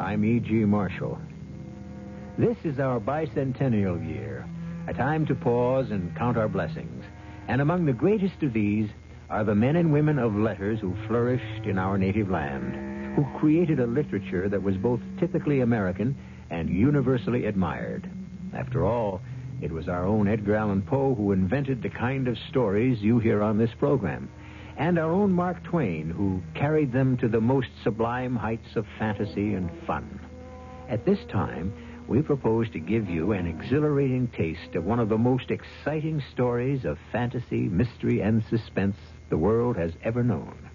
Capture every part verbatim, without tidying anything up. I'm E G. Marshall. This is our bicentennial year, a time to pause and count our blessings. And among the greatest of these are the men and women of letters who flourished in our native land, who created a literature that was both typically American and universally admired. After all, it was our own Edgar Allan Poe who invented the kind of stories you hear on this program, and our own Mark Twain, who carried them to the most sublime heights of fantasy and fun. At this time, we propose to give you an exhilarating taste of one of the most exciting stories of fantasy, mystery, and suspense the world has ever known.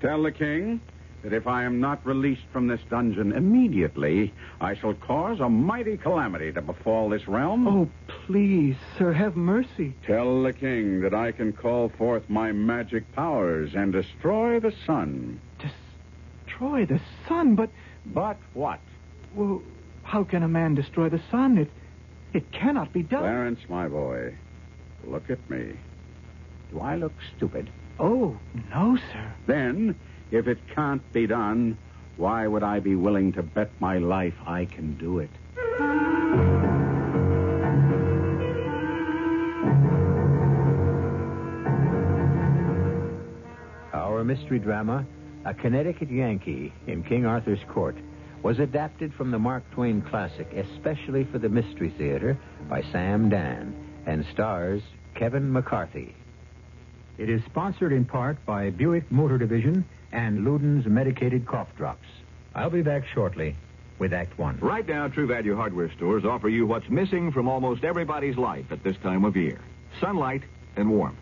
Tell the king that if I am not released from this dungeon immediately, I shall cause a mighty calamity to befall this realm. Oh, please, sir, have mercy. Tell the king that I can call forth my magic powers and destroy the sun. Destroy the sun? But... But what? Well, how can a man destroy the sun? It, it cannot be done. Clarence, my boy, look at me. Do I look stupid? Oh, no, sir. Then... if it can't be done, why would I be willing to bet my life I can do it? Our mystery drama, A Connecticut Yankee in King Arthur's Court, was adapted from the Mark Twain classic, especially for the Mystery Theater, by Sam Dann, and stars Kevin McCarthy. It is sponsored in part by Buick Motor Division and Luden's medicated cough drops. I'll be back shortly with Act One. Right now, True Value hardware stores offer you what's missing from almost everybody's life at this time of year: sunlight and warmth.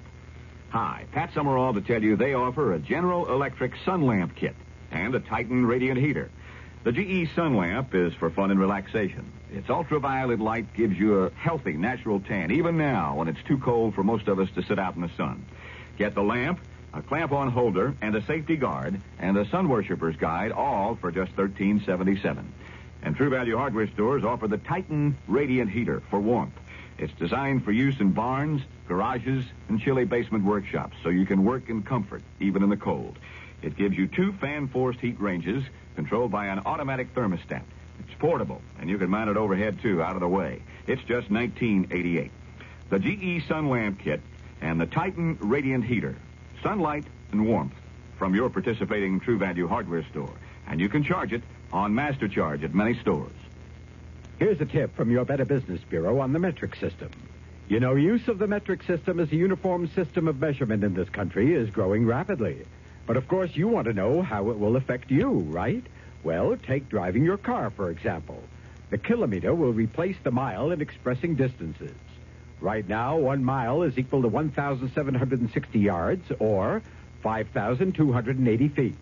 Hi, Pat Summerall to tell you they offer a General Electric sun lamp kit and a Titan radiant heater. The G E sun lamp is for fun and relaxation. Its ultraviolet light gives you a healthy, natural tan, even now when it's too cold for most of us to sit out in the sun. Get the lamp, a clamp-on holder, and a safety guard, and a sun worshiper's guide, all for just thirteen dollars and seventy-seven cents. And True Value hardware stores offer the Titan Radiant Heater for warmth. It's designed for use in barns, garages, and chilly basement workshops, so you can work in comfort, even in the cold. It gives you two fan-forced heat ranges controlled by an automatic thermostat. It's portable, and you can mount it overhead, too, out of the way. It's just nineteen dollars and eighty-eight cents. The G E Sun Lamp Kit and the Titan Radiant Heater. Sunlight and warmth from your participating True Value hardware store. And you can charge it on MasterCharge at many stores. Here's a tip from your Better Business Bureau on the metric system. You know, use of the metric system as a uniform system of measurement in this country is growing rapidly. But, of course, you want to know how it will affect you, right? Well, take driving your car, for example. The kilometer will replace the mile in expressing distances. Right now, one mile is equal to one thousand seven hundred sixty yards, or five thousand two hundred eighty feet.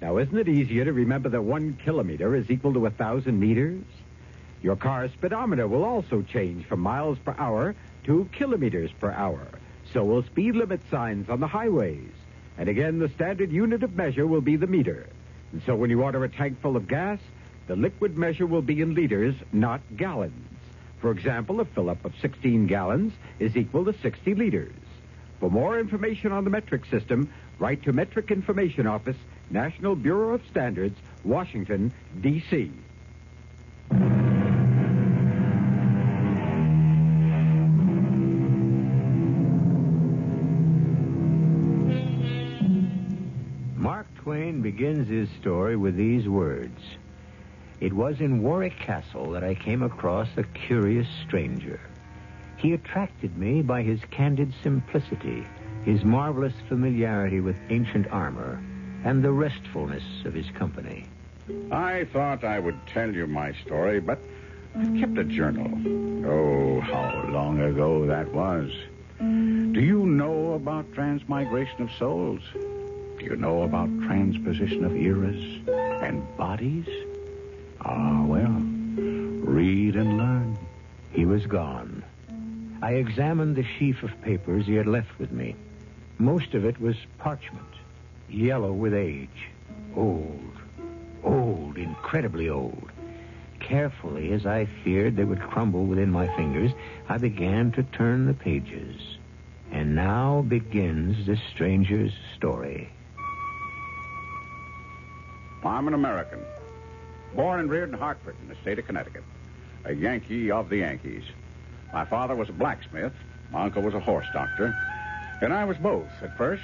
Now, isn't it easier to remember that one kilometer is equal to one thousand meters? Your car's speedometer will also change from miles per hour to kilometers per hour. So will speed limit signs on the highways. And again, the standard unit of measure will be the meter. And so when you order a tank full of gas, the liquid measure will be in liters, not gallons. For example, a fill-up of sixteen gallons is equal to sixty liters. For more information on the metric system, write to Metric Information Office, National Bureau of Standards, Washington, D C Mark Twain begins his story with these words. It was in Warwick Castle that I came across a curious stranger. He attracted me by his candid simplicity, his marvelous familiarity with ancient armor, and the restfulness of his company. I thought I would tell you my story, but I kept a journal. Oh, how long ago that was. Do you know about transmigration of souls? Do you know about transposition of eras and bodies? Ah, well, read and learn. He was gone. I examined the sheaf of papers he had left with me. Most of it was parchment, yellow with age, old, old, incredibly old. Carefully, as I feared they would crumble within my fingers, I began to turn the pages. And now begins this stranger's story. I'm an American. Born and reared in Hartford, in the state of Connecticut. A Yankee of the Yankees. My father was a blacksmith. My uncle was a horse doctor. And I was both at first.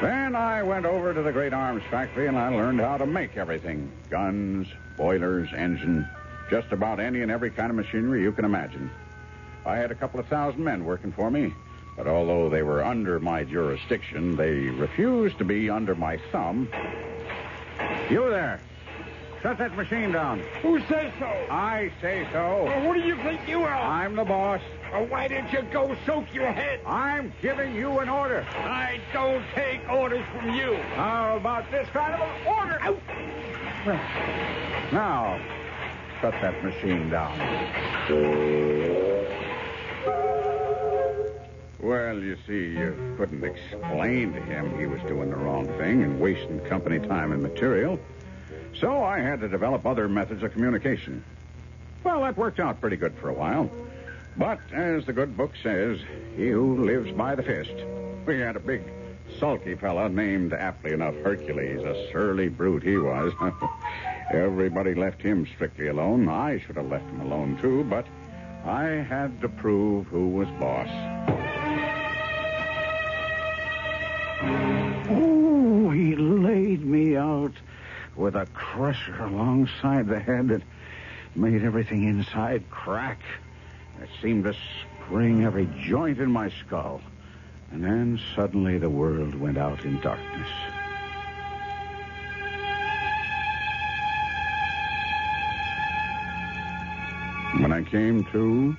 Then I went over to the great arms factory and I learned how to make everything. Guns, boilers, engine, just about any and every kind of machinery you can imagine. I had a couple of thousand men working for me. But although they were under my jurisdiction, they refused to be under my thumb. You there. Shut that machine down. Who says so? I say so. Well, who do you think you are? I'm the boss. Well, why didn't you go soak your head? I'm giving you an order. I don't take orders from you. How about this kind of an order? Ow. Now, shut that machine down. Well, you see, you couldn't explain to him he was doing the wrong thing and wasting company time and material. So I had to develop other methods of communication. Well, that worked out pretty good for a while. But as the good book says, he who lives by the fist. We had a big, sulky fella named, aptly enough, Hercules. A surly brute he was. Everybody left him strictly alone. I should have left him alone, too, but I had to prove who was boss. Oh, he laid me out with a crusher alongside the head that made everything inside crack. It seemed to spring every joint in my skull. And then suddenly the world went out in darkness. When I came to,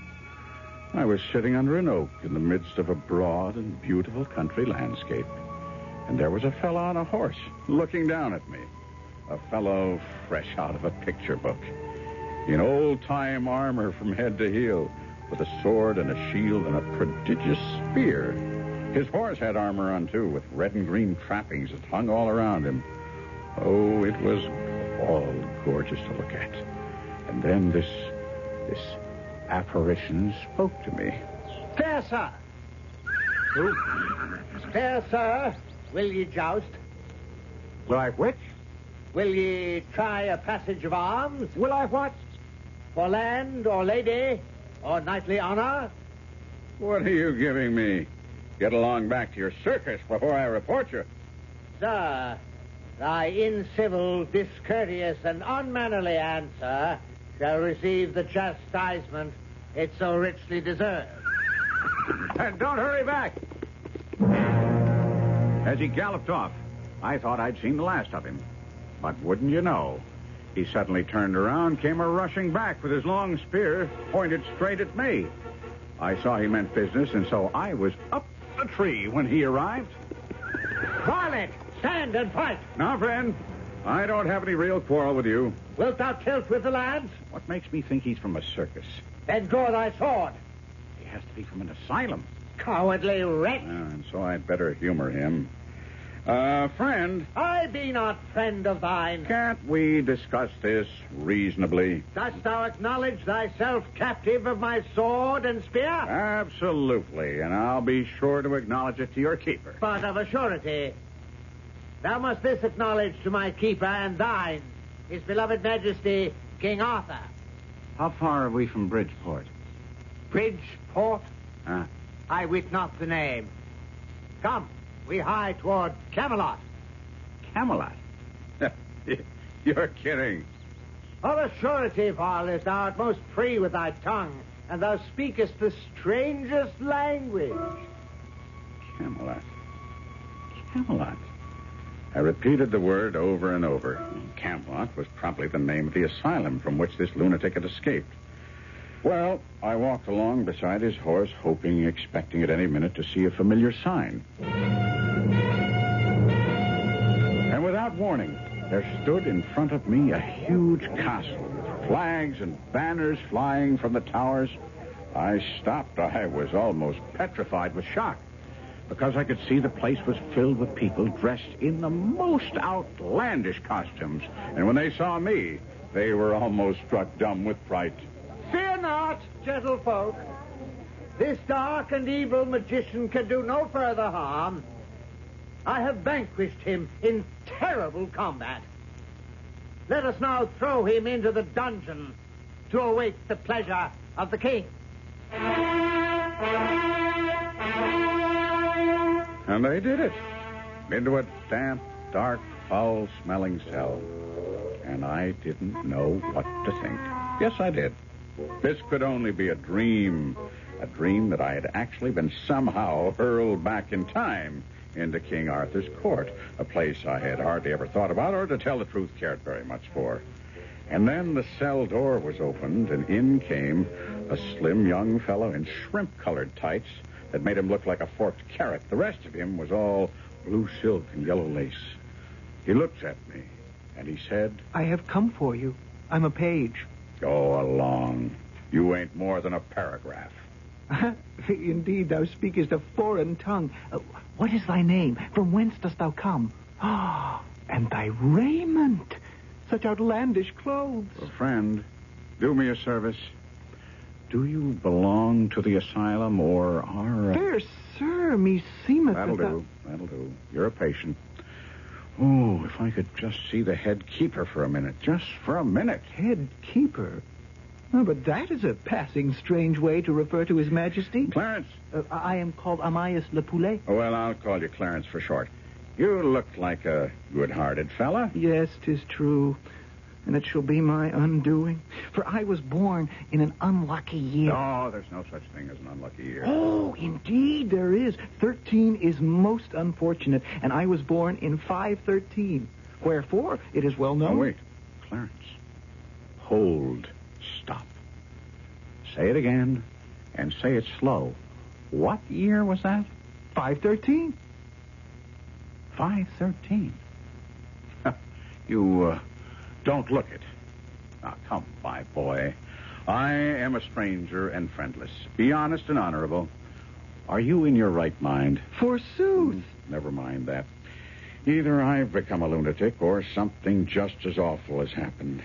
I was sitting under an oak in the midst of a broad and beautiful country landscape. And there was a fellow on a horse looking down at me. A fellow fresh out of a picture book. in old-time armor from head to heel, with a sword and a shield and a prodigious spear. His horse had armor on, too, with red and green trappings that hung all around him. Oh, it was all gorgeous to look at. And then this, this apparition spoke to me. Fair sir! Fair sir, will ye joust? Will I which? Will ye try a passage of arms? Will I what? For land or lady or knightly honor? What are you giving me? Get along back to your circus before I report you. Sir, thy incivil, discourteous, and unmannerly answer shall receive the chastisement it so richly deserves. And don't hurry back. As he galloped off, I thought I'd seen the last of him. But wouldn't you know, he suddenly turned around, came a-rushing back with his long spear pointed straight at me. I saw he meant business, and so I was up the tree when he arrived. Varlet, stand and fight. Now, friend, I don't have any real quarrel with you. Wilt thou tilt with the lads? What makes me think he's from a circus? Then draw thy sword. He has to be from an asylum. Cowardly wretch. Uh, and so I'd better humor him. Uh, friend. I be not friend of thine. Can't we discuss this reasonably? Dost thou acknowledge thyself captive of my sword and spear? Absolutely, and I'll be sure to acknowledge it to your keeper. But of a surety, thou must this acknowledge to my keeper and thine, his beloved majesty, King Arthur. How far are we from Bridgeport? Bridgeport? Huh? I wit not the name. Come. We hie toward Camelot. Camelot? You're kidding. Of a surety, varlet, thou art most free with thy tongue, and thou speakest the strangest language. Camelot. Camelot. I repeated the word over and over. Camelot was probably the name of the asylum from which this lunatic had escaped. Well, I walked along beside his horse, hoping, expecting at any minute to see a familiar sign. And without warning, there stood in front of me a huge castle with flags and banners flying from the towers. I stopped. I was almost petrified with shock, because I could see the place was filled with people dressed in the most outlandish costumes. And when they saw me, they were almost struck dumb with fright. Fear not, gentlefolk. This dark and evil magician can do no further harm. I have vanquished him in terrible combat. Let us now throw him into the dungeon to await the pleasure of the king. And they did it. Into a damp, dark, foul-smelling cell. And I didn't know what to think. Yes, I did. This could only be a dream, a dream that I had actually been somehow hurled back in time into King Arthur's court, a place I had hardly ever thought about or, to tell the truth, cared very much for. And then the cell door was opened, and in came a slim young fellow in shrimp-colored tights that made him look like a forked carrot. The rest of him was all blue silk and yellow lace. He looked at me, and he said, "I have come for you. I'm a page." Go along. You ain't more than a paragraph. Indeed, thou speakest a foreign tongue. Uh, what is thy name? From whence dost thou come? Ah, and thy raiment! Such outlandish clothes. Well, friend, do me a service. Do you belong to the asylum or are... Fair sir, me seemeth... That'll that do, thou... that'll do. You're a patient. Oh, if I could just see the head keeper for a minute. Just for a minute. Head keeper? Oh, but that is a passing strange way to refer to His Majesty. Clarence. Uh, I am called Amyas Le Poulet. Oh, well, I'll call you Clarence for short. You look like a good-hearted fella. Yes, 'tis true. And it shall be my undoing. For I was born in an unlucky year. No, there's no such thing as an unlucky year. Oh, indeed there is. Thirteen is most unfortunate, and I was born in five thirteen. Wherefore, it is well known... Oh, wait. Clarence. Hold. Stop. Say it again, and say it slow. What year was that? five thirteen. five thirteen. You, uh... Don't look it. Now, come, my boy. I am a stranger and friendless. Be honest and honorable. Are you in your right mind? Forsooth. Mm, never mind that. Either I've become a lunatic or something just as awful has happened.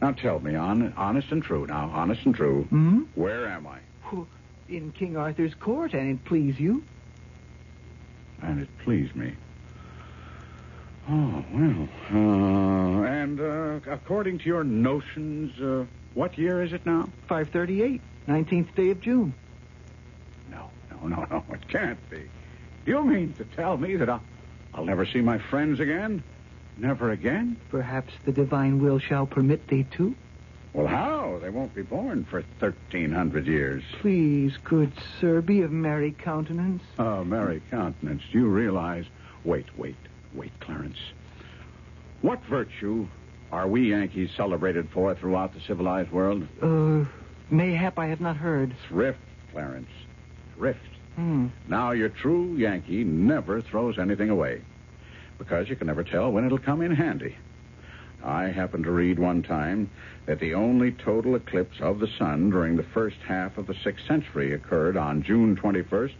Now tell me, on, honest and true now, honest and true, mm-hmm. Where am I? In King Arthur's court, and it please you. And it pleased me. Oh, well. Uh, and uh, according to your notions, uh, what year is it now? five thirty-eight, nineteenth day of June. No, no, no, no, it can't be. You mean to tell me that I'll, I'll never see my friends again? Never again? Perhaps the divine will shall permit thee to. Well, how? They won't be born for thirteen hundred years. Please, good sir, be of merry countenance. Oh, merry countenance. Do you realize... Wait, wait, wait, Clarence. What virtue are we Yankees celebrated for throughout the civilized world? Uh, mayhap I have not heard. Thrift, Clarence. Thrift. Hmm. Now, your true Yankee never throws anything away, because you can never tell when it'll come in handy. I happened to read one time that the only total eclipse of the sun during the first half of the sixth century occurred on June twenty-first,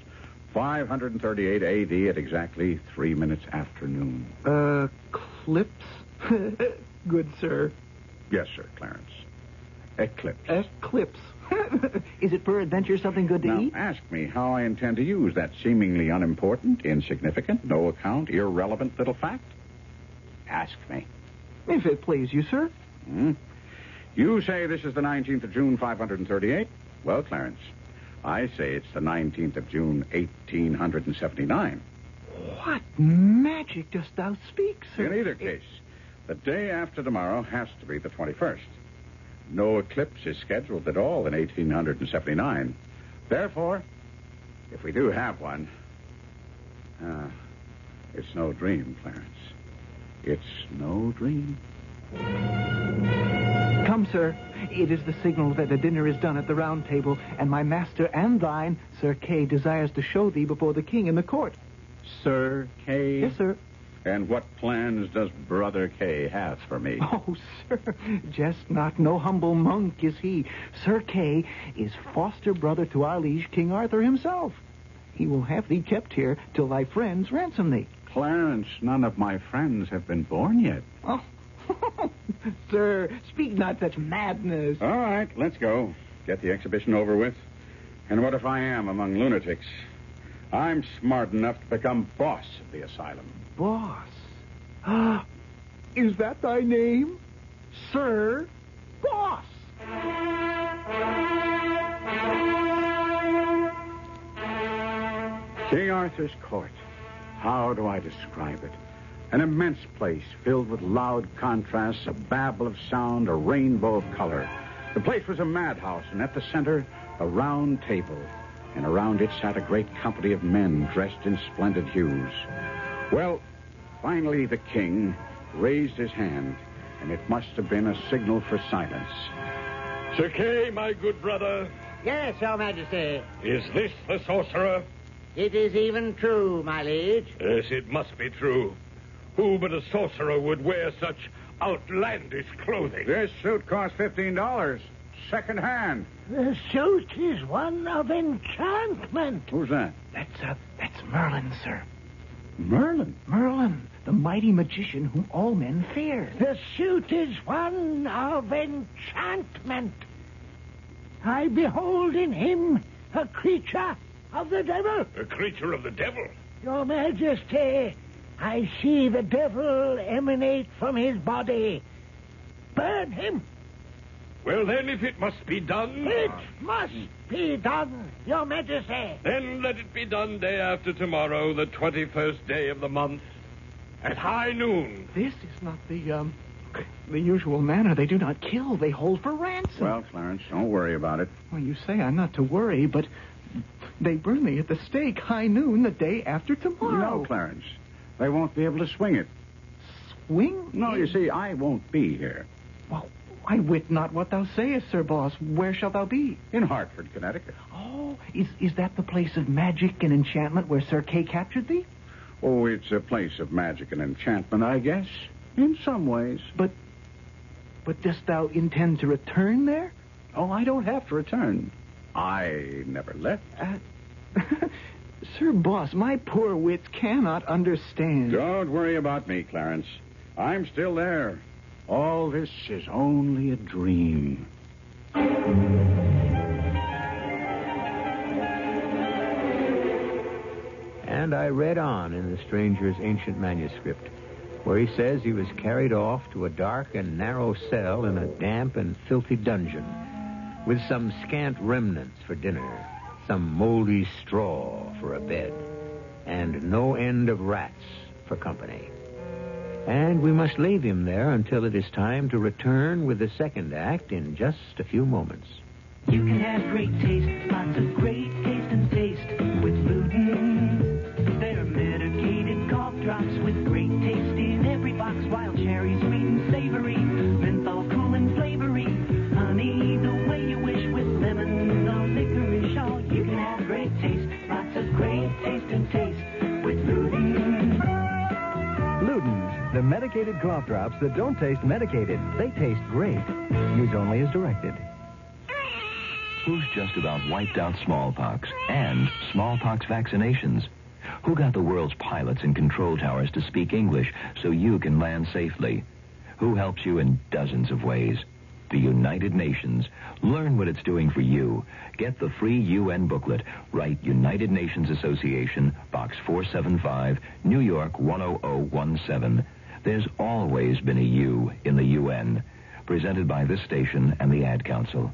five thirty-eight A D, at exactly three minutes after noon. Uh, eclipse? Good, sir. Yes, sir, Clarence. Eclipse. Eclipse. Is it peradventure something good to now, eat? Now, ask me how I intend to use that seemingly unimportant, insignificant, no account, irrelevant little fact. Ask me. If it please you, sir. Mm. You say this is the nineteenth of June, five thirty-eight. Well, Clarence, I say it's the nineteenth of June, eighteen seventy-nine. What magic dost thou speak, sir? In either case, it... the day after tomorrow has to be the twenty-first. No eclipse is scheduled at all in eighteen seventy-nine. Therefore, if we do have one, uh, it's no dream, Clarence. It's no dream. Come, sir. It is the signal that the dinner is done at the round table, and my master and thine, Sir Kay, desires to show thee before the king in the court. Sir Kay? Yes, sir. And what plans does Brother Kay have for me? Oh, sir, jest not. No humble monk is he. Sir Kay is foster brother to our liege King Arthur himself. He will have thee kept here till thy friends ransom thee. Clarence, none of my friends have been born yet. Oh, sir, speak not such madness. All right, let's go. Get the exhibition over with. And what if I am among lunatics? I'm smart enough to become boss of the asylum. Boss? Is that thy name? Sir Boss! King Arthur's Court. How do I describe it? An immense place filled with loud contrasts, a babble of sound, a rainbow of color. The place was a madhouse, and at the center, a round table. And around it sat a great company of men dressed in splendid hues. Well, finally the king raised his hand, and it must have been a signal for silence. Sir Kay, my good brother. Yes, Your Majesty. Is this the sorcerer? It is even true, my liege. Yes, it must be true. Who but a sorcerer would wear such outlandish clothing? This suit costs fifteen dollars, second hand. The suit is one of enchantment. Who's that? That's uh, that's Merlin, sir. Merlin? Merlin, the mighty magician whom all men fear. The suit is one of enchantment. I behold in him a creature... of the devil. A creature of the devil? Your Majesty, I see the devil emanate from his body. Burn him. Well, then, if it must be done... It must be done, Your Majesty. Then let it be done day after tomorrow, the twenty-first day of the month, at high noon. This is not the, um, the usual manner. They do not kill. They hold for ransom. Well, Clarence, don't worry about it. Well, you say I'm not to worry, but... they burn me at the stake high noon the day after tomorrow. No, Clarence. They won't be able to swing it. Swing? No, you see, I won't be here. Well, I wit not what thou sayest, Sir Boss. Where shalt thou be? In Hartford, Connecticut. Oh, is is that the place of magic and enchantment where Sir Kay captured thee? Oh, it's a place of magic and enchantment, I guess. In some ways. But... But dost thou intend to return there? Oh, I don't have to return. I never left. Uh, Sir Boss, my poor wits cannot understand. Don't worry about me, Clarence. I'm still there. All this is only a dream. And I read on in the stranger's ancient manuscript, where he says he was carried off to a dark and narrow cell in a damp and filthy dungeon, with some scant remnants for dinner, some moldy straw for a bed, and no end of rats for company. And we must leave him there until it is time to return with the second act in just a few moments. You can have great taste, lots of great taste and taste with gluten. They're medicated cough drops with great taste in every box. Wild cherry, sweet and savory, menthol, cool and flavory. Honey, the way you wish with lemon or licorice. Oh, you can have great taste, lots of great taste and taste with gluten. The medicated cough drops that don't taste medicated. They taste great. Use only as directed. Who's just about wiped out smallpox and smallpox vaccinations? Who got the world's pilots in control towers to speak English so you can land safely? Who helps you in dozens of ways? The United Nations. Learn what it's doing for you. Get the free U N booklet. Write United Nations Association, Box four seventy-five, New York one oh oh one seven. There's always been a U in the U N. Presented by this station and the Ad Council.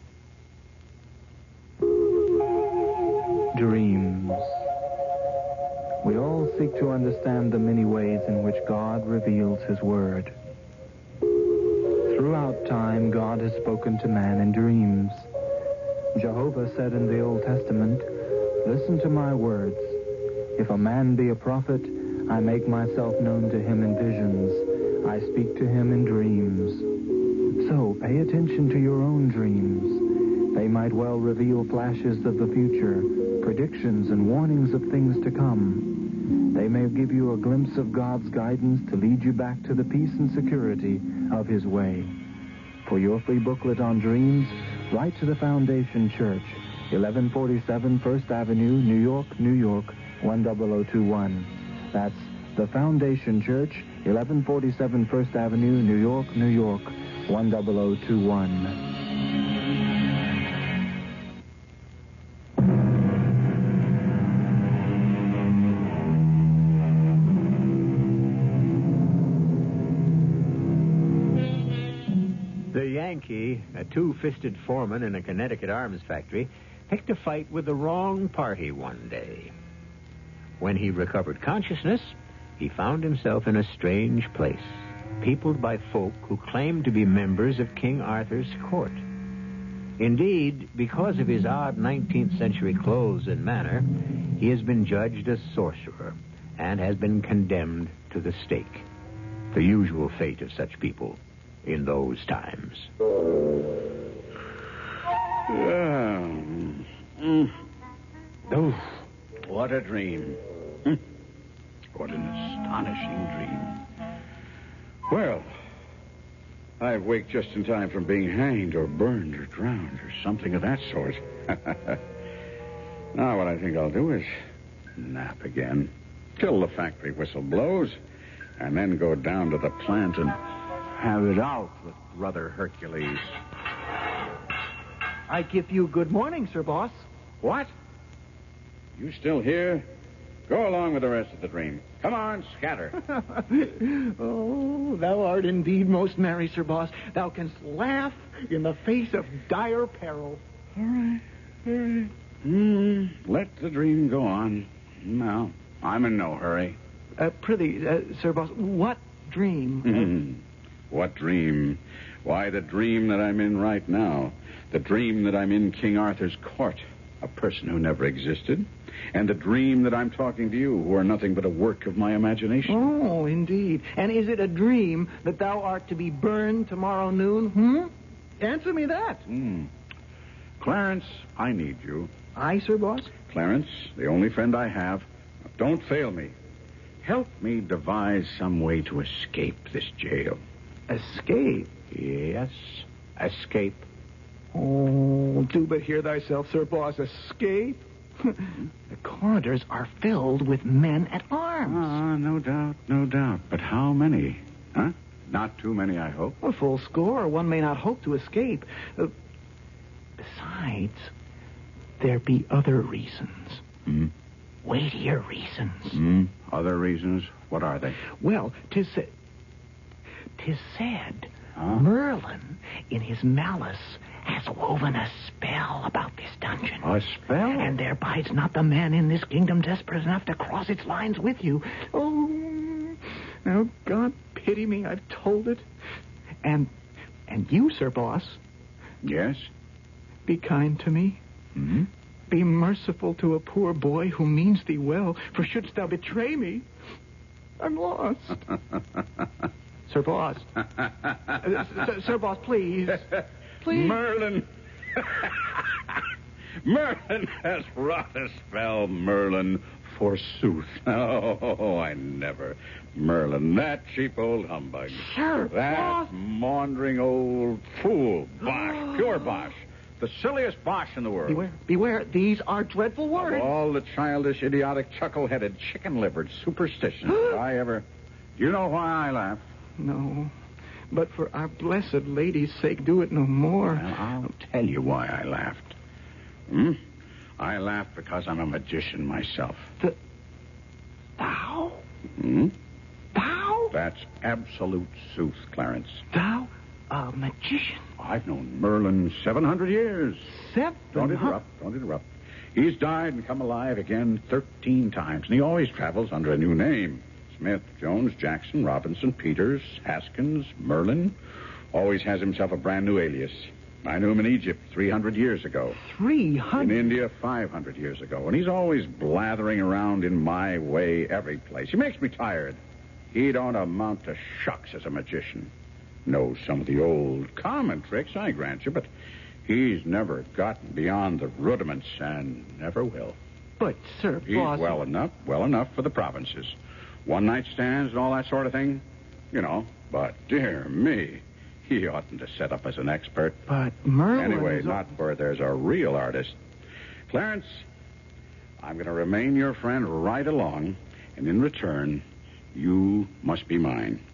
Dreams. We all seek to understand the many ways in which God reveals his word. Throughout time, God has spoken to man in dreams. Jehovah said in the Old Testament, "Listen to my words. If a man be a prophet, I make myself known to him in visions. I speak to him in dreams." So pay attention to your own dreams. They might well reveal flashes of the future, predictions and warnings of things to come. They may give you a glimpse of God's guidance to lead you back to the peace and security of his way. For your free booklet on dreams, write to the Foundation Church, eleven forty-seven First Avenue, New York, New York, one oh oh two one. That's the Foundation Church, eleven forty-seven First Avenue, New York, New York, one oh oh two one. Yankee, a two-fisted foreman in a Connecticut arms factory, picked a fight with the wrong party one day. When he recovered consciousness, he found himself in a strange place, peopled by folk who claimed to be members of King Arthur's court. Indeed, because of his odd nineteenth century clothes and manner, he has been judged a sorcerer and has been condemned to the stake. The usual fate of such people in those times. Um, mm, oh, what a dream. Mm, what an astonishing dream. Well, I've waked just in time from being hanged or burned or drowned or something of that sort. Now what I think I'll do is nap again till the factory whistle blows, and then go down to the plant and have it out with Brother Hercules. I give you good morning, Sir Boss. What? You still here? Go along with the rest of the dream. Come on, scatter. Oh, thou art indeed most merry, Sir Boss. Thou canst laugh in the face of dire peril. All right, all right. Mm, let the dream go on. No, I'm in no hurry. Uh, prithee, uh, Sir Boss, what dream? Mm-hmm. What dream? Why, the dream that I'm in right now. The dream that I'm in King Arthur's court, a person who never existed. And the dream that I'm talking to you, who are nothing but a work of my imagination. Oh, indeed. And is it a dream that thou art to be burned tomorrow noon? Hmm? Answer me that. Hmm. Clarence, I need you. I, Sir Boss? Clarence, the only friend I have. Don't fail me. Help me devise some way to escape this jail. Escape? Yes, escape. Oh, do but hear thyself, Sir Boss. Escape? The corridors are filled with men at arms. Ah, no doubt, no doubt. But how many? Huh? Not too many, I hope. A full score. One may not hope to escape. Uh, besides, there be other reasons. Mm. Weightier reasons. Mm. Other reasons? What are they? Well, tis, sa- tis said huh? Merlin, in his malice, has woven a spell about this dungeon. A spell? And there bides not the man in this kingdom desperate enough to cross its lines with you. Oh, oh, God pity me, I've told it. And, and you, Sir Boss. Yes? Be kind to me. Mm-hmm. Be merciful to a poor boy who means thee well, for shouldst thou betray me, I'm lost. Sir Boss. uh, Sir, Sir Boss, please. Please. Merlin. Merlin has wrought a spell, Merlin, forsooth. Oh, I never. Merlin, that cheap old humbug. Sir that Boss. That maundering old fool. Bosh, pure bosh. The silliest bosh in the world. Beware, beware, these are dreadful words. Of all the childish, idiotic, chuckle-headed, chicken-livered superstitions that I ever... Do you know why I laugh? No, but for our blessed lady's sake, do it no more. Well, I'll tell you why I laughed. Hmm? I laughed because I'm a magician myself. The... Thou? Hmm? Thou? That's absolute sooth, Clarence. Thou? A magician? I've known Merlin seven hundred years. Seven? Don't interrupt. Don't interrupt. He's died and come alive again thirteen times, and he always travels under a new name. Smith, Jones, Jackson, Robinson, Peters, Haskins, Merlin. Always has himself a brand new alias. I knew him in Egypt three hundred years ago. three hundred? In India five hundred years ago. And he's always blathering around in my way every place. He makes me tired. He don't amount to shucks as a magician. Knows some of the old common tricks, I grant you, but he's never gotten beyond the rudiments and never will. But, Sir Boss... He's well enough, well enough for the provinces. One-night stands and all that sort of thing, you know. But, dear me, he oughtn't to set up as an expert. But Merlin... Anyway, not where there's a real artist. Clarence, I'm going to remain your friend right along, and in return, you must be mine.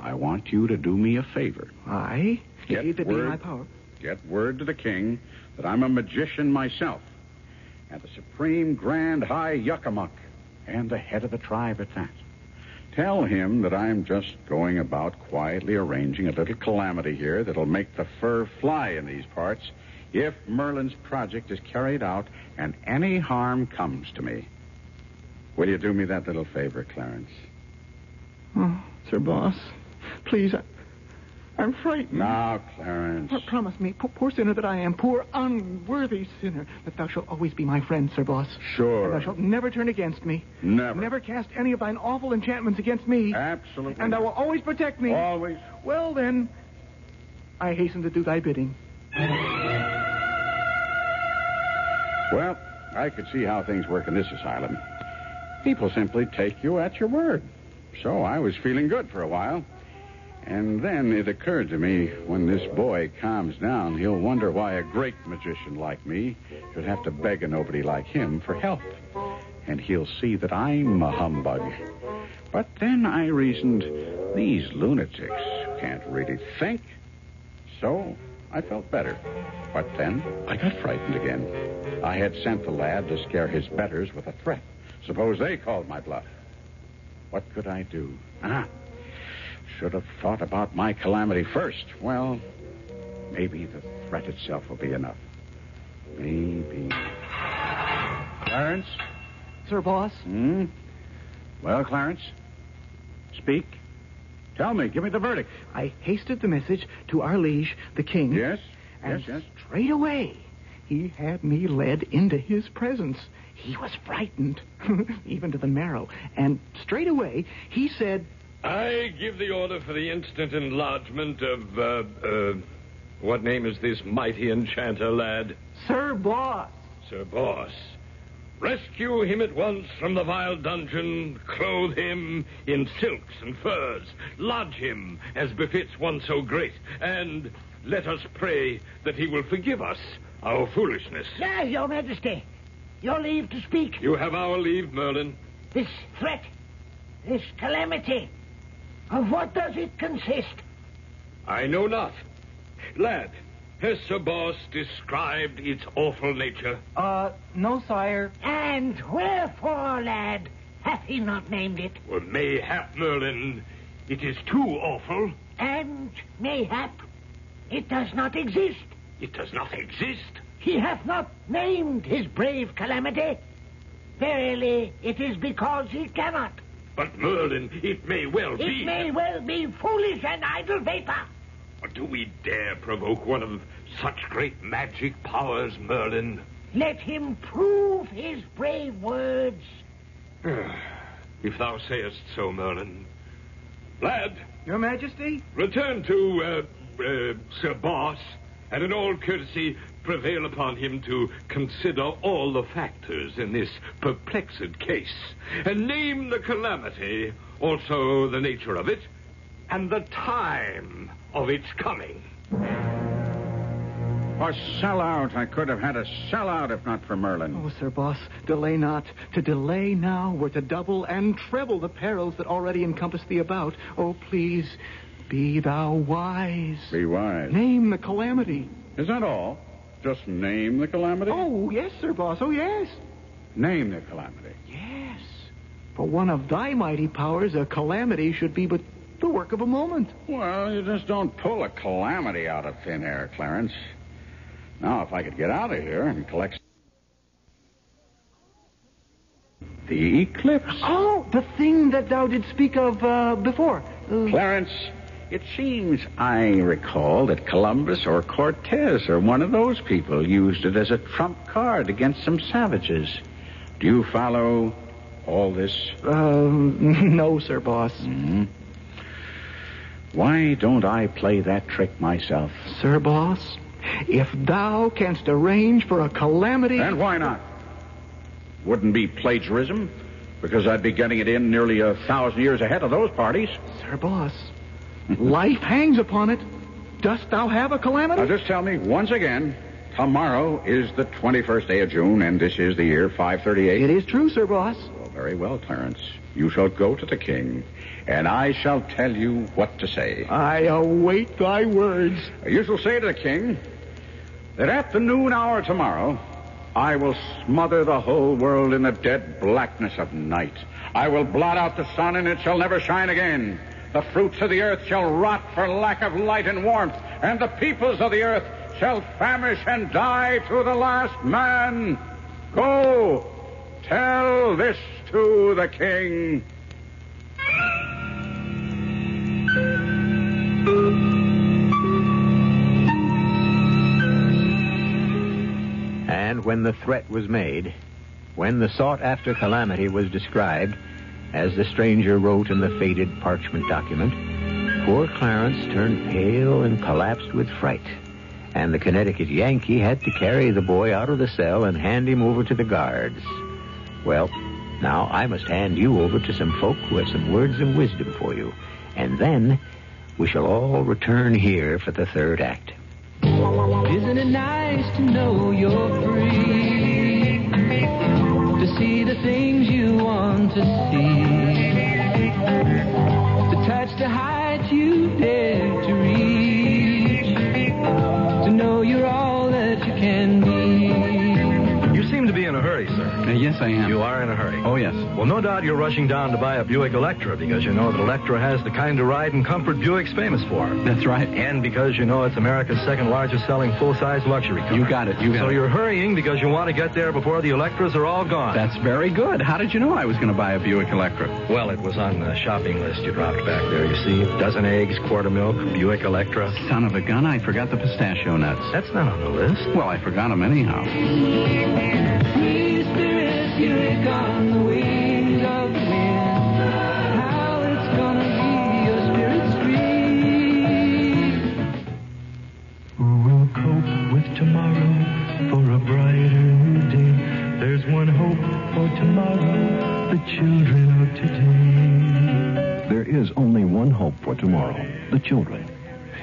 I want you to do me a favor. I? Get it word, be my power. Get word to the king that I'm a magician myself. And the supreme grand high Yuccamuck. And the head of the tribe at that. Tell him that I'm just going about quietly arranging a little calamity here that'll make the fur fly in these parts if Merlin's project is carried out and any harm comes to me. Will you do me that little favor, Clarence? Oh, Sir Boss... Please, I, I'm frightened. Now, Clarence. P- promise me, p- poor sinner that I am, poor unworthy sinner, that thou shalt always be my friend, Sir Boss. Sure. And thou shalt never turn against me. Never. Never cast any of thine awful enchantments against me. Absolutely. And thou wilt always protect me. Always. Well, then, I hasten to do thy bidding. Well, I could see how things work in this asylum. People simply take you at your word. So I was feeling good for a while. And then it occurred to me, when this boy calms down, he'll wonder why a great magician like me should have to beg a nobody like him for help. And he'll see that I'm a humbug. But then I reasoned, these lunatics can't really think. So I felt better. But then I got frightened again. I had sent the lad to scare his betters with a threat. Suppose they called my bluff. What could I do? Ah. Should have thought about my calamity first. Well, maybe the threat itself will be enough. Maybe. Clarence? Sir Boss? Hmm? Well, Clarence, speak. Tell me, give me the verdict. I hasted the message to our liege, the king. Yes, yes, yes. Straight away, he had me led into his presence. He was frightened, even to the marrow. And straight away, he said... I give the order for the instant enlargement of, uh, uh, what name is this mighty enchanter, lad? Sir Boss. Sir Boss. Rescue him at once from the vile dungeon, clothe him in silks and furs, lodge him as befits one so great, and let us pray that he will forgive us our foolishness. Now, Your Majesty, your leave to speak. You have our leave, Merlin. This threat, this calamity, of what does it consist? I know not. Lad, has Sir Boss described its awful nature? Uh, no, sire. And wherefore, lad, hath he not named it? Well, mayhap, Merlin, it is too awful. And mayhap, it does not exist. It does not exist? He hath not named his brave calamity. Verily, it is because he cannot. But, Merlin, it may well be... It may well be foolish and idle vapor. Do we dare provoke one of such great magic powers, Merlin? Let him prove his brave words. If thou sayest so, Merlin. Lad. Your Majesty? Return to uh, uh, Sir Boss, and in all courtesy prevail upon him to consider all the factors in this perplexed case, and name the calamity, also the nature of it, and the time of its coming. A sellout. I could have had a sellout if not for Merlin. Oh, Sir Boss, delay not. To delay now were to double and treble the perils that already encompass thee about. Oh, please, be thou wise. Be wise. Name the calamity. Is that all? Just name the calamity? Oh, yes, Sir Boss. Oh, yes. Name the calamity. Yes. For one of thy mighty powers, a calamity should be but the work of a moment. Well, you just don't pull a calamity out of thin air, Clarence. Now, if I could get out of here and collect... The eclipse. Oh, the thing that thou didst speak of uh, before. Uh... Clarence, it seems I recall that Columbus or Cortez or one of those people used it as a trump card against some savages. Do you follow all this? Uh, no, Sir Boss. Mm-hmm. Why don't I play that trick myself? Sir Boss, if thou canst arrange for a calamity... And why not? Wouldn't be plagiarism, because I'd be getting it in nearly a thousand years ahead of those parties. Sir Boss, life hangs upon it. Dost thou have a calamity? Now just tell me once again, tomorrow is the twenty-first day of June, and this is the year five thirty-eight. It is true, Sir Boss. Well, very well, Clarence. You shall go to the king, and I shall tell you what to say. I await thy words. You shall say to the king that at the noon hour tomorrow, I will smother the whole world in the dead blackness of night. I will blot out the sun, and it shall never shine again. The fruits of the earth shall rot for lack of light and warmth, and the peoples of the earth shall famish and die to the last man. Go, tell this to the king. And when the threat was made, when the sought-after calamity was described, as the stranger wrote in the faded parchment document, poor Clarence turned pale and collapsed with fright, and the Connecticut Yankee had to carry the boy out of the cell and hand him over to the guards. Well, now, I must hand you over to some folk who have some words of wisdom for you. And then we shall all return here for the third act. Isn't it nice to know you're free? To see the things you want to see. To touch the heights you dare to reach. To know you're all that you can be. You seem to be in a hurry, sir. Yes, I am. You are in a hurry. Oh, yes. Well, no doubt you're rushing down to buy a Buick Electra because you know that Electra has the kind of ride and comfort Buick's famous for. That's right. And because you know it's America's second largest selling full-size luxury car. You got it. You got so it. So you're hurrying because you want to get there before the Electras are all gone. That's very good. How did you know I was going to buy a Buick Electra? Well, it was on the shopping list you dropped back there, you see. A dozen eggs, quarter milk, Buick Electra. Son of a gun, I forgot the pistachio nuts. That's not on the list. Well, I forgot them anyhow. Spirit on the wings of the wind, how it's gonna be your spirit's free. Who will cope with tomorrow for a brighter day? There's one hope or tomorrow, the children of today. There is only one hope for tomorrow, the children.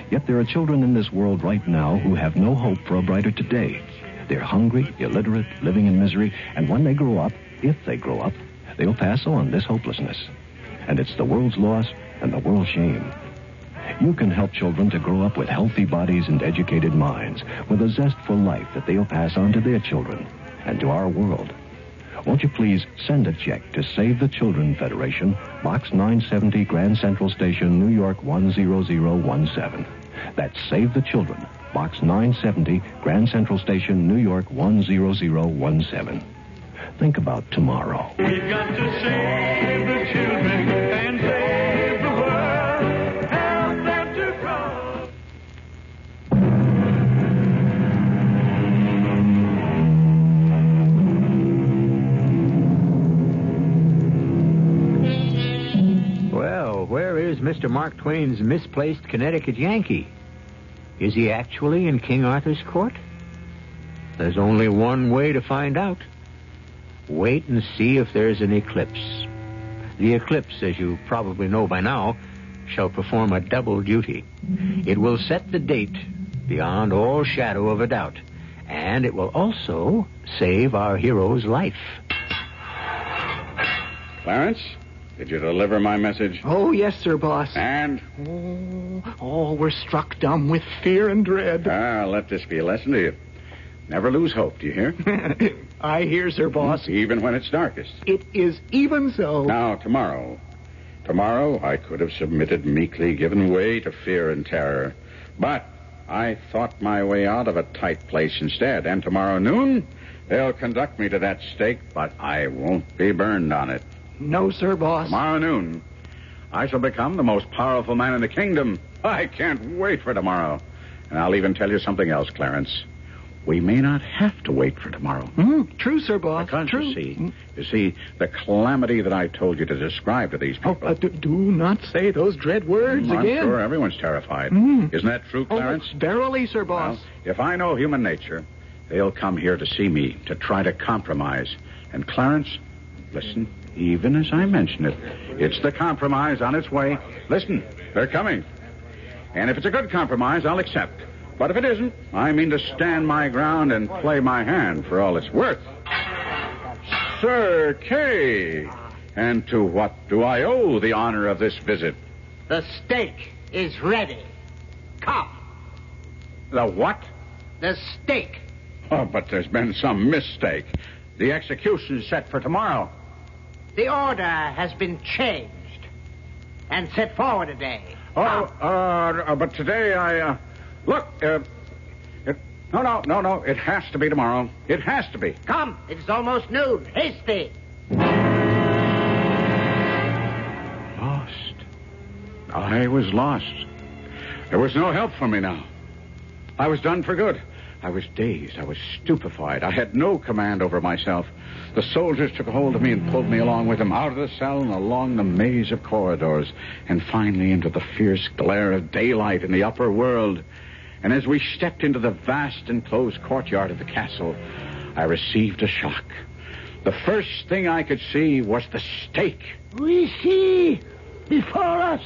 Yet there are children in this world right now who have no hope for a brighter today. They're hungry, illiterate, living in misery, and when they grow up, if they grow up, they'll pass on this hopelessness. And it's the world's loss and the world's shame. You can help children to grow up with healthy bodies and educated minds, with a zest for life that they'll pass on to their children and to our world. Won't you please send a check to Save the Children Federation, Box nine seventy, Grand Central Station, New York one zero zero one seven. That's Save the Children, Box nine seventy, Grand Central Station, New York one zero zero one seven. Think about tomorrow. We've got to save the children and save the world. Help them to grow. Well, where is Mister Mark Twain's misplaced Connecticut Yankee? Is he actually in King Arthur's court? There's only one way to find out. Wait and see if there's an eclipse. The eclipse, as you probably know by now, shall perform a double duty. It will set the date beyond all shadow of a doubt, and it will also save our hero's life. Clarence? Did you deliver my message? Oh, yes, Sir Boss. And? Oh, oh, we're struck dumb with fear and dread. Ah, let this be a lesson to you. Never lose hope, do you hear? I hear, Sir Boss. Even when it's darkest. It is even so. Now, tomorrow. Tomorrow, I could have submitted meekly, given way to fear and terror. But I thought my way out of a tight place instead. And tomorrow noon, they'll conduct me to that stake, but I won't be burned on it. No, Sir Boss. Tomorrow noon, I shall become the most powerful man in the kingdom. I can't wait for tomorrow. And I'll even tell you something else, Clarence. We may not have to wait for tomorrow. Mm, true, Sir Boss. Because, true. You see, you see, the calamity that I told you to describe to these people... Oh, uh, do, do not say those dread words mm, again. I'm sure everyone's terrified. Mm. Isn't that true, Clarence? Oh, verily, Sir Boss. Well, if I know human nature, they'll come here to see me, to try to compromise. And, Clarence, listen... Even as I mention it, it's the compromise on its way. Listen, they're coming. And if it's a good compromise, I'll accept. But if it isn't, I mean to stand my ground and play my hand for all it's worth. Sir Kay, and to what do I owe the honor of this visit? The steak is ready. Come. The what? The steak. Oh, but there's been some mistake. The execution is set for tomorrow. The order has been changed and set forward today. Oh, uh, but today I, uh, look, uh, it, no, no, no, no, it has to be tomorrow. It has to be. Come, it's almost noon. Hasty. Lost. I was lost. There was no help for me now. I was done for good. I was dazed. I was stupefied. I had no command over myself. The soldiers took hold of me and pulled me along with them, out of the cell and along the maze of corridors, and finally into the fierce glare of daylight in the upper world. And as we stepped into the vast enclosed courtyard of the castle, I received a shock. The first thing I could see was the stake. We see before us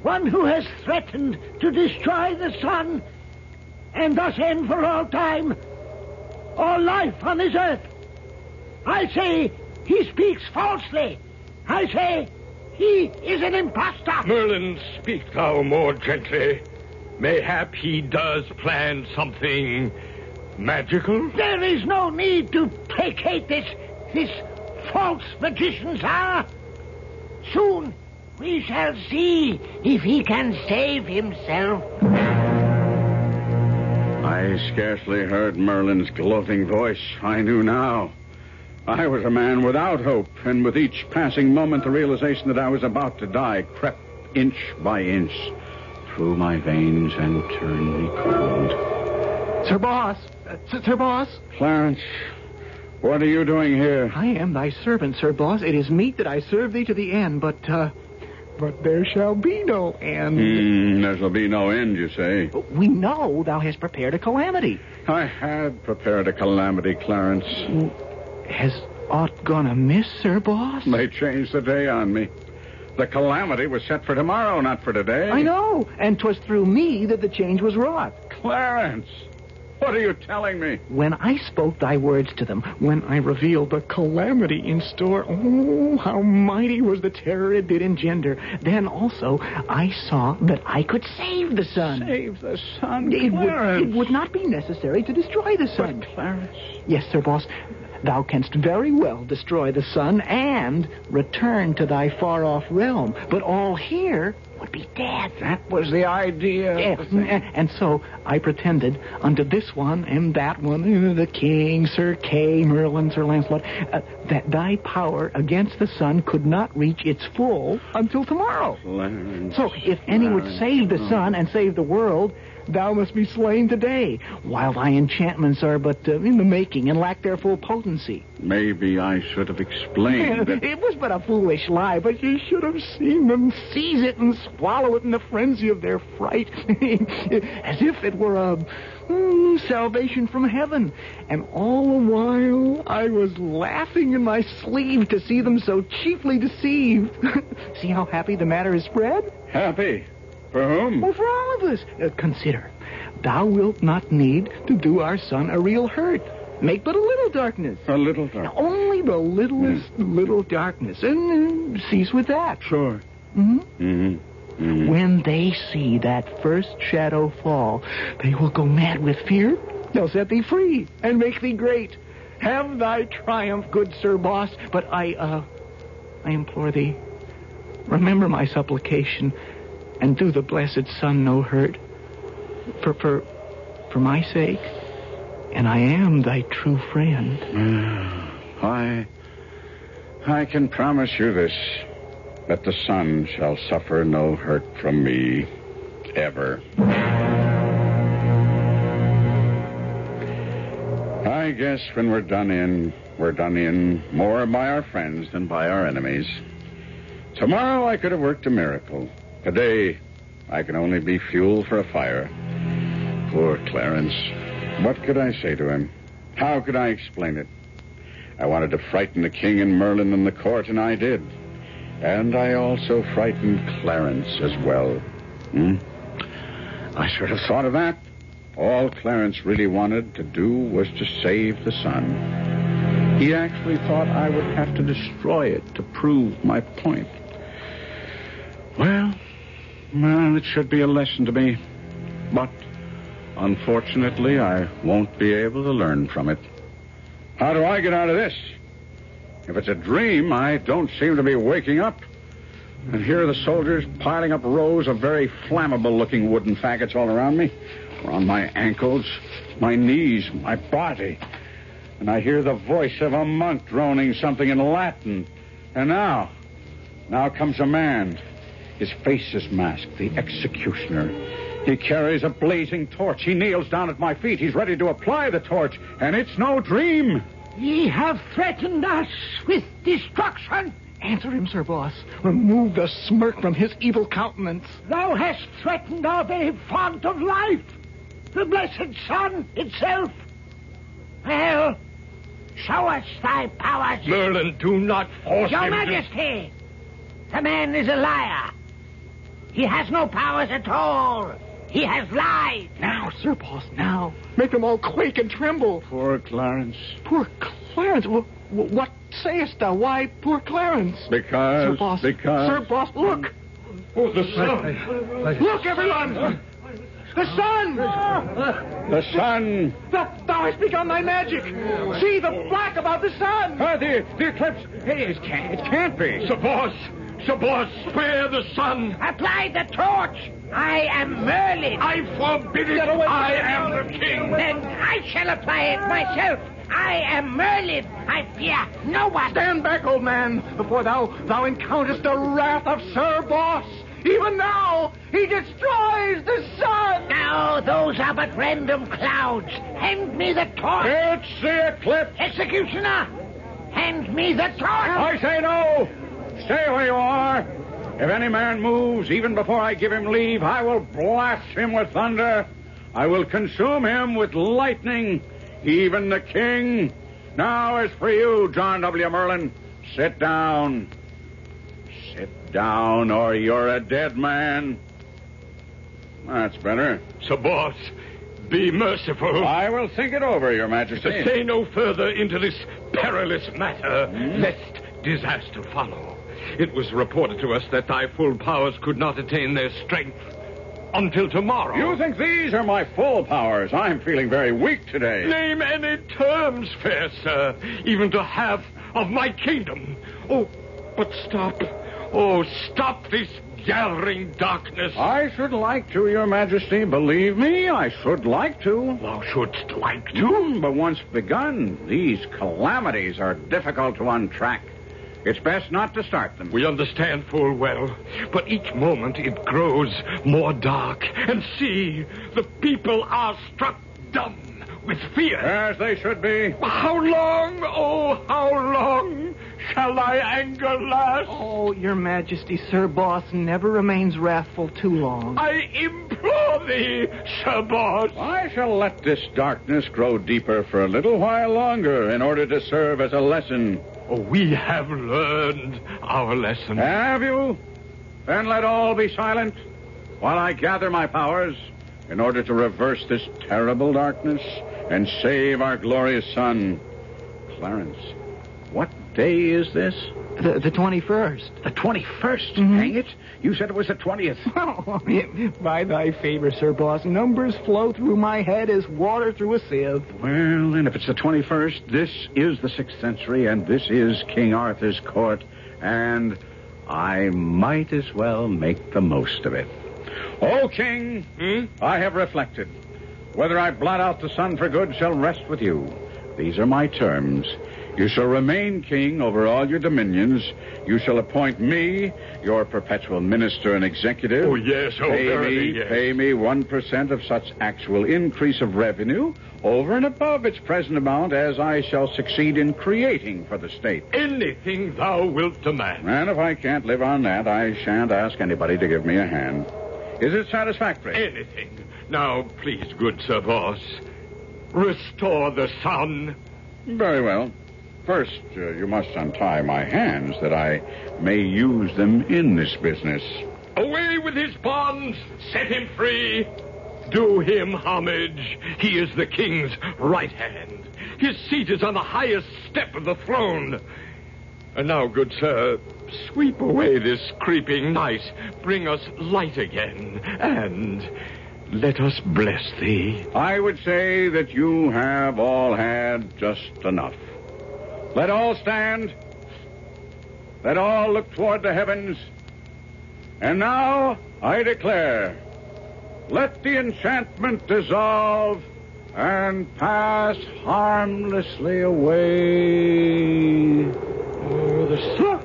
one who has threatened to destroy the sun and thus end for all time, all life on this earth. I say he speaks falsely. I say he is an impostor. Merlin, speak thou more gently. Mayhap he does plan something magical. There is no need to placate this, this false magician's hour. Soon we shall see if he can save himself. I scarcely heard Merlin's gloating voice. I knew now. I was a man without hope, and with each passing moment, the realization that I was about to die crept inch by inch through my veins and turned me cold. Sir Boss! Uh, Sir Boss! Clarence, what are you doing here? I am thy servant, Sir Boss. It is meet that I serve thee to the end, but, uh, but there shall be no end. Mm, there shall be no end, you say? We know thou hast prepared a calamity. I had prepared a calamity, Clarence. Mm. Has aught gone amiss, Sir Boss? They changed the day on me. The calamity was set for tomorrow, not for today. I know, and 'twas through me that the change was wrought. Clarence, what are you telling me? When I spoke thy words to them, when I revealed the calamity in store, oh, how mighty was the terror it did engender. Then also I saw that I could save the sun. Save the sun, it Clarence. Would, it would not be necessary to destroy the sun. But Clarence. Yes, Sir Boss. Thou canst very well destroy the sun and return to thy far-off realm, but all here would be dead. That was the idea. Yes, of the thing. And so I pretended unto this one and that one, the king, Sir Kay, Merlin, Sir Lancelot, uh, that thy power against the sun could not reach its full until tomorrow. Clarence, so if any Clarence, would save the sun and save the world, thou must be slain today, while thy enchantments are but uh, in the making and lack their full potency. Maybe I should have explained that... It was but a foolish lie, but you should have seen them seize it and swallow it in the frenzy of their fright, as if it were a mm, salvation from heaven. And all the while, I was laughing in my sleeve to see them so cheaply deceived. See how happy the matter is spread? Happy? For whom? Well, for all of us. Uh, consider, thou wilt not need to do our son a real hurt. Make but a little darkness. A little darkness. Now, only the littlest yeah. little darkness. And uh, cease with that. Sure. Mm-hmm. Mm-hmm. Mm-hmm. When they see that first shadow fall, they will go mad with fear. They'll set thee free and make thee great. Have thy triumph, good Sir Boss. But I, uh, I implore thee, remember my supplication, and do the blessed sun no hurt. For, for, for my sake, and I am thy true friend. Mm. I, I can promise you this, that the sun shall suffer no hurt from me, ever. I guess when we're done in, we're done in more by our friends than by our enemies. Tomorrow I could have worked a miracle. Today, I can only be fuel for a fire. Poor Clarence. What could I say to him? How could I explain it? I wanted to frighten the king and Merlin and the court, and I did. And I also frightened Clarence as well. Hmm? I should have thought of that. All Clarence really wanted to do was to save the sun. He actually thought I would have to destroy it to prove my point. Well... Well, it should be a lesson to me. But, unfortunately, I won't be able to learn from it. How do I get out of this? If it's a dream, I don't seem to be waking up. And here are the soldiers piling up rows of very flammable-looking wooden faggots all around me. Around my ankles, my knees, my body. And I hear the voice of a monk droning something in Latin. And now, now comes a man... His face is masked, the executioner. He carries a blazing torch. He kneels down at my feet. He's ready to apply the torch, and it's no dream. Ye have threatened us with destruction. Answer him, Sir Boss. Remove the smirk from his evil countenance. Thou hast threatened our very font of life, the blessed sun itself. Well, show us thy powers. Merlin, do not force Your him Your Majesty, to... the man is a liar. He has no powers at all. He has lied. Now, Sir Boss, now. Make them all quake and tremble. Poor Clarence. Poor Clarence? What, what sayest thou? Why poor Clarence? Because, Sir Boss, because... Sir Boss, look. Oh, the sun. Look, everyone. The sun. The sun. The, thou hast begun thy magic. See the black about the sun. Ah, the, the eclipse. Hey, it can't, it can't be. Sir Boss. Sir Boss, spare the sun. Apply the torch. I am Merlin. I forbid it. I am the king. Then I shall apply it myself. I am Merlin. I fear no one. Stand back, old man, before thou thou encounterest the wrath of Sir Boss. Even now, he destroys the sun. Now, those are but random clouds. Hand me the torch. It's the eclipse. Executioner, hand me the torch. I say no. Stay where you are. If any man moves, even before I give him leave, I will blast him with thunder. I will consume him with lightning. Even the king, Now it's for you, John W. Merlin. Sit down. Sit down or you're a dead man. That's better. Sir Boss, be merciful. I will think it over, Your Majesty. Say no further into this perilous matter, mm-hmm. lest disaster follow. It was reported to us that thy full powers could not attain their strength until tomorrow. You think these are my full powers? I'm feeling very weak today. Name any terms, fair sir, even to half of my kingdom. Oh, but stop. Oh, stop this gathering darkness. I should like to, Your Majesty. Believe me, I should like to. Thou shouldst like to? Mm, but once begun, these calamities are difficult to untrack. It's best not to start them. We understand full well, but each moment it grows more dark. And see, the people are struck dumb with fear. As they should be. How long, oh, how long shall thy anger last? Oh, Your Majesty, Sir Boss never remains wrathful too long. I implore thee, Sir Boss. I shall let this darkness grow deeper for a little while longer in order to serve as a lesson. Oh, we have learned our lesson. Have you? Then let all be silent while I gather my powers in order to reverse this terrible darkness and save our glorious son. Clarence, what day is this? The, the twenty-first. The twenty-first? Mm-hmm. Hang it. You said it was the twentieth. Oh, by thy favor, Sir Boss, numbers flow through my head as water through a sieve. Well, then, if it's the twenty-first, this is the sixth century, and this is King Arthur's court, and I might as well make the most of it. O King, hmm? I have reflected. Whether I blot out the sun for good shall rest with you. These are my terms. You shall remain king over all your dominions. You shall appoint me, your perpetual minister and executive. Oh, yes, oh, pay verily, me, yes. Pay me one percent of such actual increase of revenue over and above its present amount as I shall succeed in creating for the state. Anything thou wilt demand. And if I can't live on that, I shan't ask anybody to give me a hand. Is it satisfactory? Anything. Now, please, good Sir Boss, restore the sun. Very well. First, uh, you must untie my hands that I may use them in this business. Away with his bonds. Set him free. Do him homage. He is the king's right hand. His seat is on the highest step of the throne. And now, good sir, sweep away this creeping night. Bring us light again, and let us bless thee. I would say that you have all had just enough. Let all stand. Let all look toward the heavens. And now I declare, let the enchantment dissolve and pass harmlessly away. Oh, the sun.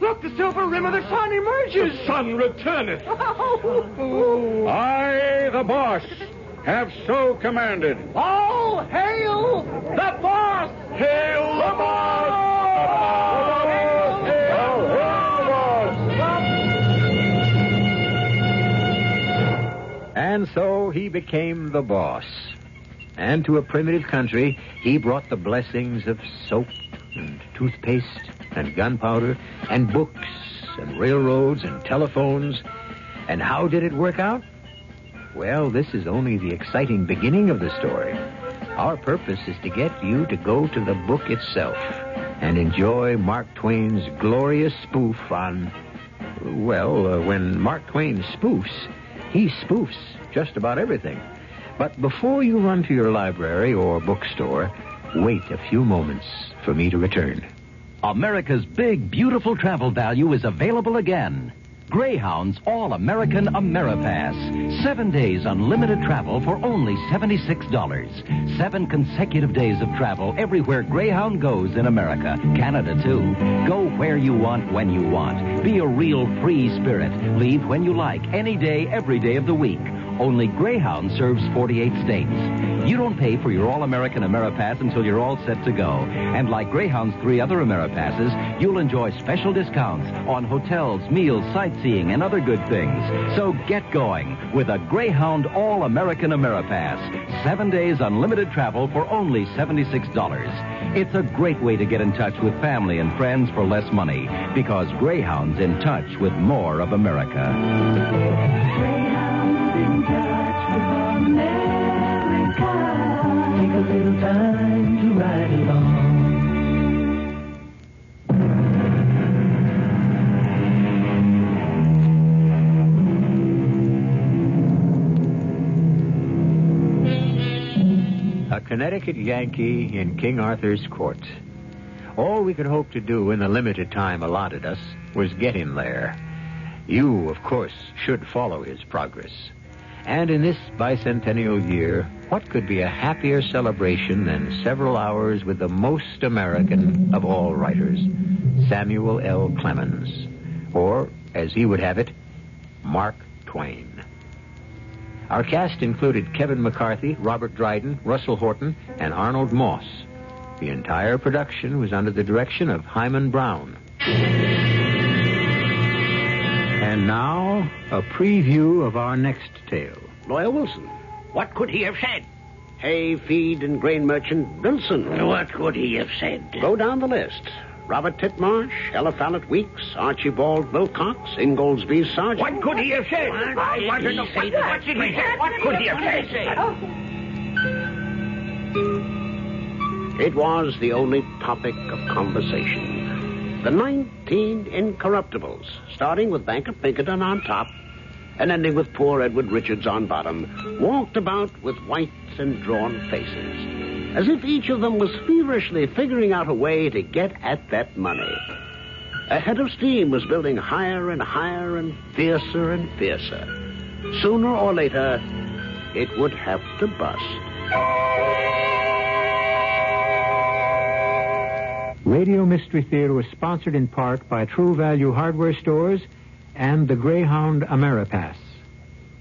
Look, the silver rim of the sun emerges. The sun returneth. Oh. I, the boss, have so commanded. All hail the boss! Hail the boss! Hail the boss! And so he became the boss. And to a primitive country, he brought the blessings of soap and toothpaste and gunpowder, and books, and railroads, and telephones. And how did it work out? Well, this is only the exciting beginning of the story. Our purpose is to get you to go to the book itself and enjoy Mark Twain's glorious spoof on... Well, uh, when Mark Twain spoofs, he spoofs just about everything. But before you run to your library or bookstore, wait a few moments for me to return. America's big, beautiful travel value is available again. Greyhound's All-American AmeriPass. Seven days unlimited travel for only seventy-six dollars. Seven consecutive days of travel everywhere Greyhound goes in America. Canada, too. Go where you want, when you want. Be a real free spirit. Leave when you like, any day, every day of the week. Only Greyhound serves forty-eight states. You don't pay for your All-American AmeriPass until you're all set to go. And like Greyhound's three other AmeriPasses, you'll enjoy special discounts on hotels, meals, sightseeing, and other good things. So get going with a Greyhound All-American AmeriPass. Seven days unlimited travel for only seventy-six dollars. It's a great way to get in touch with family and friends for less money, because Greyhound's in touch with more of America. Greyhound's in touch with America. Take a little time to ride along. A Connecticut Yankee in King Arthur's Court. All we could hope to do in the limited time allotted us was get him there. You, of course, should follow his progress. And in this bicentennial year, what could be a happier celebration than several hours with the most American of all writers, Samuel L. Clemens, or, as he would have it, Mark Twain. Our cast included Kevin McCarthy, Robert Dryden, Russell Horton, and Arnold Moss. The entire production was under the direction of Hyman Brown. And now, a preview of our next tale. Lawyer Wilson. What could he have said? Hay, feed, and grain merchant Wilson. What could he have said? Go down the list. Robert Titmarsh, Eliphalet Weeks, Archibald Wilcox, Ingoldsby Sargent. What could he have said? What I want to know what did he say? What did he say? What could he have said? Oh. It was the only topic of conversation. The nineteen incorruptibles, starting with Banker Pinkerton on top and ending with poor Edward Richards on bottom, walked about with white and drawn faces, as if each of them was feverishly figuring out a way to get at that money. A head of steam was building higher and higher and fiercer and fiercer. Sooner or later, it would have to bust. Radio Mystery Theater was sponsored in part by True Value Hardware Stores and the Greyhound AmeriPass.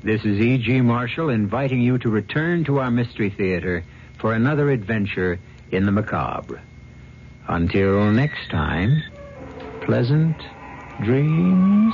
This is E G. Marshall inviting you to return to our Mystery Theater for another adventure in the macabre. Until next time, pleasant dreams.